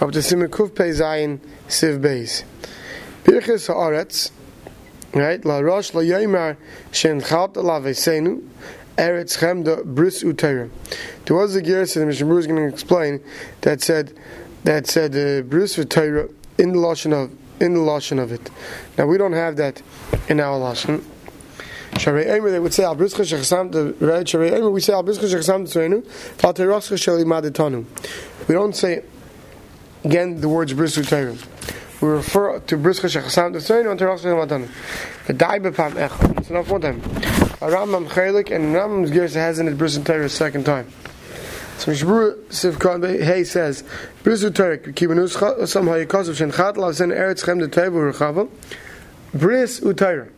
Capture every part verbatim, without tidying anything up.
of the Siman Kuf Pei Zayin Siv Beis. Birchas Haaretz, right? La Rosh La Yomer Shen Chalta La Veseinu Eretz Chemda Bris Uterim. There was a gear said the Mishnah Berurah is going to explain that said that said uh, Bris Uterim in the lashon of in the lashon of it. Now we don't have that in our lashon. Sharei Eimer, they would say, Al Brischa Shechasam, the right Sharei Eimer, we say, Al Brischa Shechasam Tzreinu, Fal Teirachscha Shel Imadetanu. We don't say, again, the words Brischa Tzreinu. We refer to Brischa Shechasam Tzreinu and Teirachscha Shel Imadetanu. The Daibe Pam Echad. It's enough one time. A Rambam Chelik, and Rambam's Gersa has in it Brischa Tzreinu a second time. So Mishbru Sivkan Hay says, Brischa Tzreinu, Kibanus Chasam Hayekosov Shen Chad Lav Sen Eretz Chem De Teivu Rechavu, Brischa Tzreinu.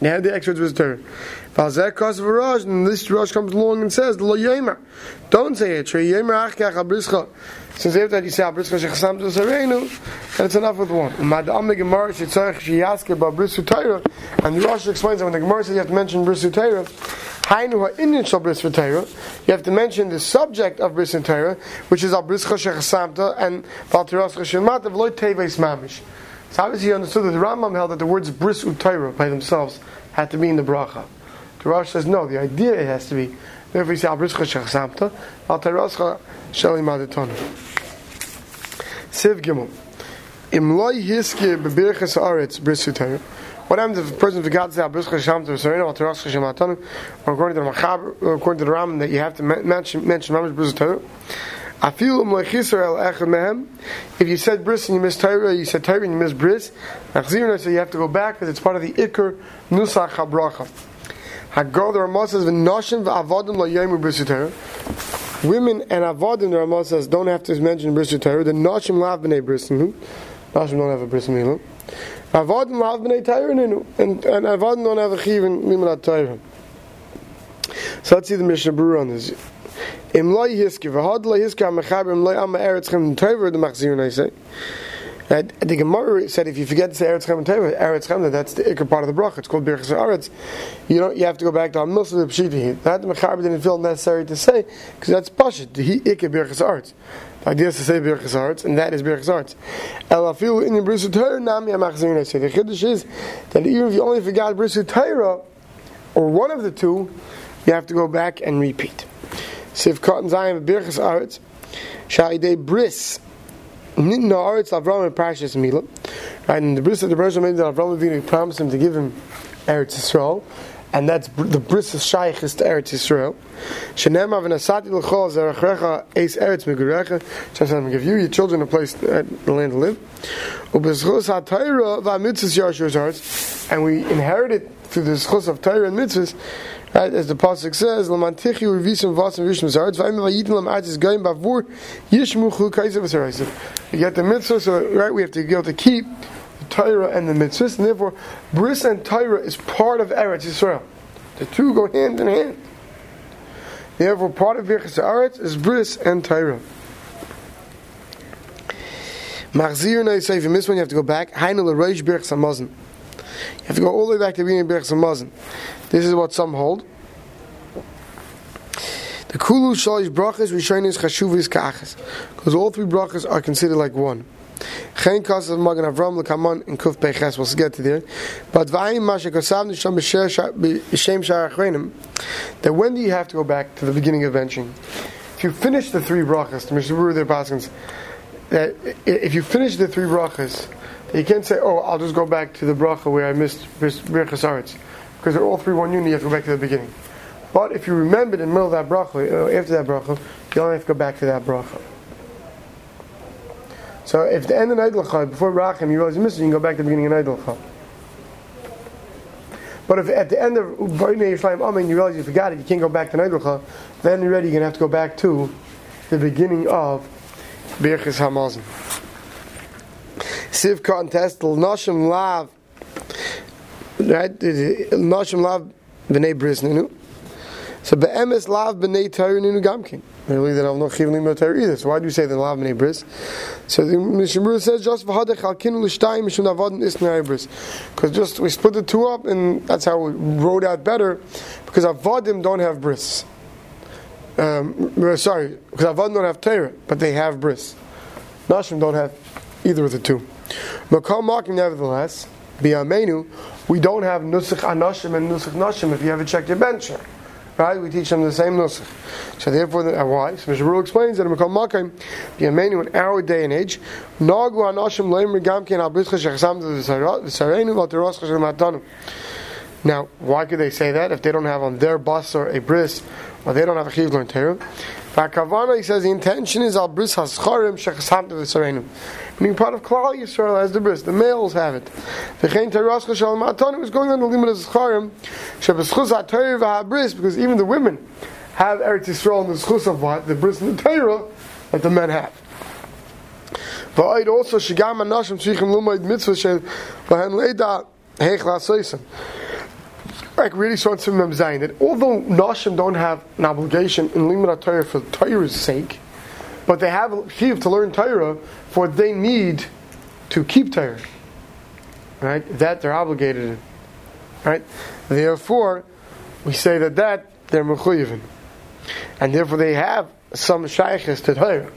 They had the extra visitor. And this Rosh comes along and says, don't say it. Since after that you say, that's enough with one. And the Rosh explains that when the Gemara says you have to mention Bris Utayra, you have to mention the subject of Bris Utayra, which is Al Brischa Shechasamta and Val Tirascha Shemata V'lo Teves Mamish. So obviously you understood that the Rambam held that the words Bris Utayra by themselves had to be in the bracha. The Rosh says no, the idea it has to be. Therefore you say Al Brischa Shechsamta, Al Teirachscha Shel Imadetanu. Siv Gimel. Im Lo Yizkor B'Birchas Haaretz Bris Utayra. What happens if a person forgot to say Al Brischa Shechsamta or Serena, Al Teirachscha Shel Imadetanu, or according to the Machaber, or according to the Rambam that you have to mention mention Bris Utayra? If you said bris and you missed Torah, you said Torah and you missed bris, so you have to go back because it's part of the Iker Nusach HaBracha. Hagar, the Ramah says, V'noshim v'avadim lo'yemu bris Torah. Women and avadim, the Ramah says, don't have to mention bris Torah. The noshim lav b'nei bris ninu. Noshim don't have a bris ninu. Avadim lav b'nei Torah ninu. And avadim don't have a chivin mimalat Torah. So let's see the Mishnah Berurah on this. Im lo yiski v'had lo yiski ha'mechaber im lo amma eretz chem teiver the machzirun I say. The Gemara said if you forget to say eretz chem teiver, eretz chem that's the ikar part of the brach. It's called birchas haaretz. You don't you have to go back to a milsa the pshiti. That the mechaber didn't feel necessary to say because that's pashit. He ikar birchas haaretz. The idea is to say birchas haaretz, and that is birchas haaretz. El afilu in the bris u'tayra nami ha'machzirun I say. The chiddush is that even if you only forgot bris u'tayra or one of the two, you have to go back and repeat. Siv Katan Zayim Birchas Haaretz Sha'idei Bris Nitna Haaretz Avram and Parshas Mila. Right, and the bris that the Bereshit made that Avram Avinu promised him to give him Eretz Yisrael, and that's the bris of Shaychus to Eretz Yisrael. Shenemah v'nasati l'chol zerachrecha eis Eretz Megurecha. So I'm going to give you your children a place, uh, the land to live. U'b'schus ha'Torah v'amitzvus Yashua's Haaretz, and we inherited through the schus of Torah and mitzvahs. Right, as the pasuk says, you get the mitzvah, so right, we have to be able to keep the Torah and the mitzvahs, and therefore, bris and Torah is part of Eretz Yisrael. The two go hand in hand. Therefore, part of Birchas Haaretz is bris and Torah. Machzir now, so if you miss one, you have to go back. Hainu l'reish Birchas HaMazon. You have to go all the way back to being Birchas HaMazon. This is what some hold. The Kulu Shalish Brachas Rishonis Chashuvos Ka'achas, because all three brachas are considered like one. Chen Kassav Magen Avram L'Kaman and Kuf Peches. We'll get to there. But V'ayim Masha Kassav Nisham B'Shem Sha'achreinim. That when do you have to go back to the beginning of benching? If you finish the three brachas, the Mishnah Berurah there paskins that if you finish the three brachas, you can't say, "Oh, I'll just go back to the bracha where I missed Birchas Haaretz," because they're all three one unit. You have to go back to the beginning. But if you remembered in the middle of that bracha, after that bracha, you only have to go back to that bracha. So if the end of Eidlcha, before Rachim, you realize you missed it, you can go back to the beginning of Eidlcha. But if at the end of Vayinei Yerushalayim Amen, you realize you forgot it, you can't go back to Eidlcha, then you're ready, you're going to have to go back to the beginning of Birchas HaMazon. Siv contest, L'noshim Lav, right? L'noshim Lav B'nei Bris Ninu. So be'emes lav b'nei Torah ninu gamkin. Really, they don't know chivin limo Torah either. So why do you say the lav b'nei bris? So the Mishnah Berurah says just v'hadech alkinu l'shtayim mishum avadin isnei bris, because just we split the two up, and that's how we wrote out better because avadim don't have bris. Um, sorry, because Avon don't have Torah, but they have bris. Nashim don't have either of the two. Makom Makim, nevertheless, B'Yameinu, we don't have Nusach Anashim and Nusach Nashim. If you ever check your bench, right? We teach them the same Nusach. So therefore, the, uh, why? So Mishnah Berurah explains that Makom Makim, B'Yameinu, in our day and age, Nagu Anashim Leim Regamkin Al Brischa Shechasam V'Sareinu V'Teros Chashem Matanu. Now, why could they say that if they don't have on their basar a bris, or they don't have a chiyuv learn Torah? Kavana, he says, the intention is al bris hascharim shechasamta v'sarenim. Meaning, part of Klal Yisrael has the bris; the males have it. V'chein teirascha shalmatanu is going on the limit of hascharim shebeschus haTorah v'habris, because even the women have Eretz Yisrael and the schus of what the bris and the Torah that the men have. V'aid also shegam anashim tzrichim lumaid mitzvah shel lahen leida heichla soisem. Like really so in Siman Zayin, that although Nashim don't have an obligation in Limud Torah for Torah's sake, but they have a chiyuv to learn Torah for what they need to keep Torah. Right? That they're obligated in. Right? Therefore, we say that that they're mechuyivin. And therefore they have some shayches to Torah.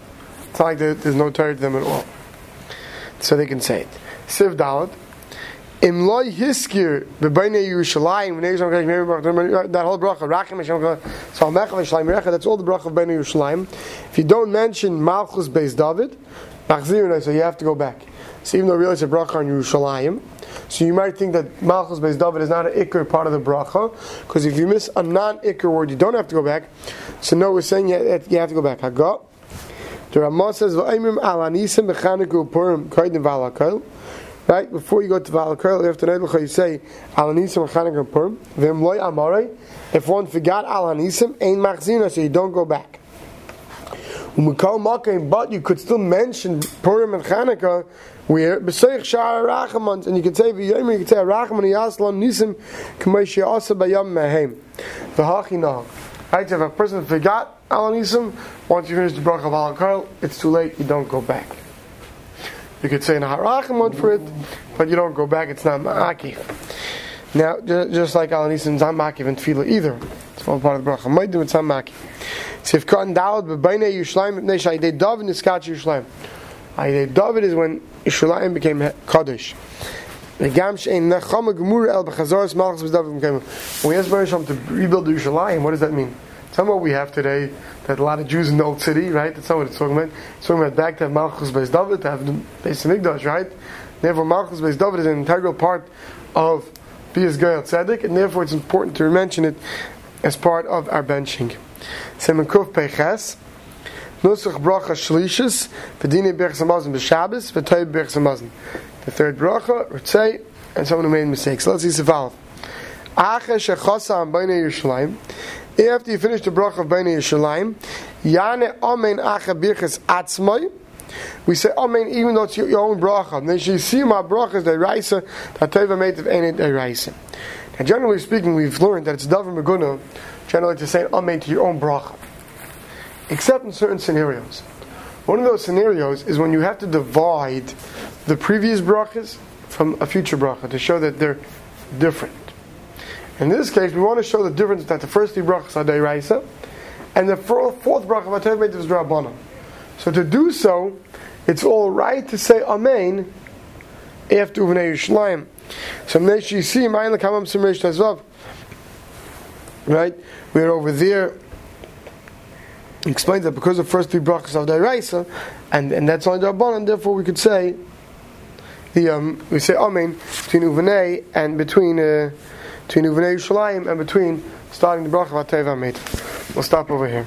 It's not like there's no Torah to them at all. So they can say it. Siv Dalet. Imloi hiskir b'bnei Yerushalayim v'nei Yerushalayim, that whole bracha, Rakim Hashem Salmecha v'Yerushalayim Recha, that's all the bracha of b'nei Yerushalayim. If you don't mention Malchus Beis David, Machzirunai, so you have to go back. So even though really it's a bracha on Yerushalayim, so you might think that Malchus Beis David is not an ikr part of the bracha, because if you miss a non-ikr word, you don't have to go back. So no, we're saying you have to go back. Haga. The Ramah says v'aimim alanisim b'chanuku upurim koyden v'alakol. Right? Before you go to Val Kurl, after Nebuchadnezzar, you say, Alanisim Chanak and Purim, Vim Loy Amare. If one forgot Alanisim, Ain Machzina, so you don't go back. But you could still mention Purim and Chanukah, where B'Seich Shara Rachamans, and you could say V'Yom, you could say Rachamon Yaslan Nisim K'meishi Asa B'Yom Mehem V'Hachinah. Right? So if a person forgot Alanisim, once you finish the bracha of Val Kurl, it's too late. You don't go back. You could say an harachamot for it, but you don't go back. It's not ma'akiv. Now, just like Alanisim, it's not ma'akiv and tefillah either. It's all part of the bracha. Ma'akiv, it's not ma'akiv. So if katan daled b'beinei Yerushalayim b'nei Sha'idei David niskat Yerushalayim. Sha'idei David is when Yerushalayim became Kaddish. We asked Hashem to rebuild Yerushalayim. What does that mean? Some what we have today, that a lot of Jews in the old city, right? That's not what it's talking about. It's talking about back to have Malchus Beis David, to have the Beis Hamikdash, right? Therefore, Malchus Beis David is an integral part of B'ez Goyal Tzedek, and therefore it's important to mention it as part of our benching. Siman Kuf Peiches, Nusach Bracha Shlishis, V'dinei Birchas HaMazon B'Shabbos, V'toy Birchas HaMazon. The third bracha, Ritzei, and someone who made mistakes. So let's see Sivalv. Ache Shechosam B'nei Yerushalayim. After you finish the bracha of B'nei Yerushalayim, Yane Amen Acha Birchas Atzmai. We say Amen even though it's your own bracha. Then she see my brachas they raisa that Teva made of any they raisa. Now, generally speaking, we've learned that it's davar meguna generally to say Amen to your own bracha, except in certain scenarios. One of those scenarios is when you have to divide the previous brachas from a future bracha to show that they're different. In this case, we want to show the difference that the first three brachas are deiraisa, and the fourth bracha of Torah is drabanan. So to do so, it's all right to say Amen after Bnei Yerushalayim. So Meshi see Ma'in L'Kamam Simreish Tazvav. Right, we're over there. He explains that because the first three brachas are deiraisa, and and that's only drabanan, therefore we could say the um, we say Amen between Uvenei and between. Uh, Between Uvnei Yerushalayim and between starting the bracha of Teva Meit. We'll stop over here.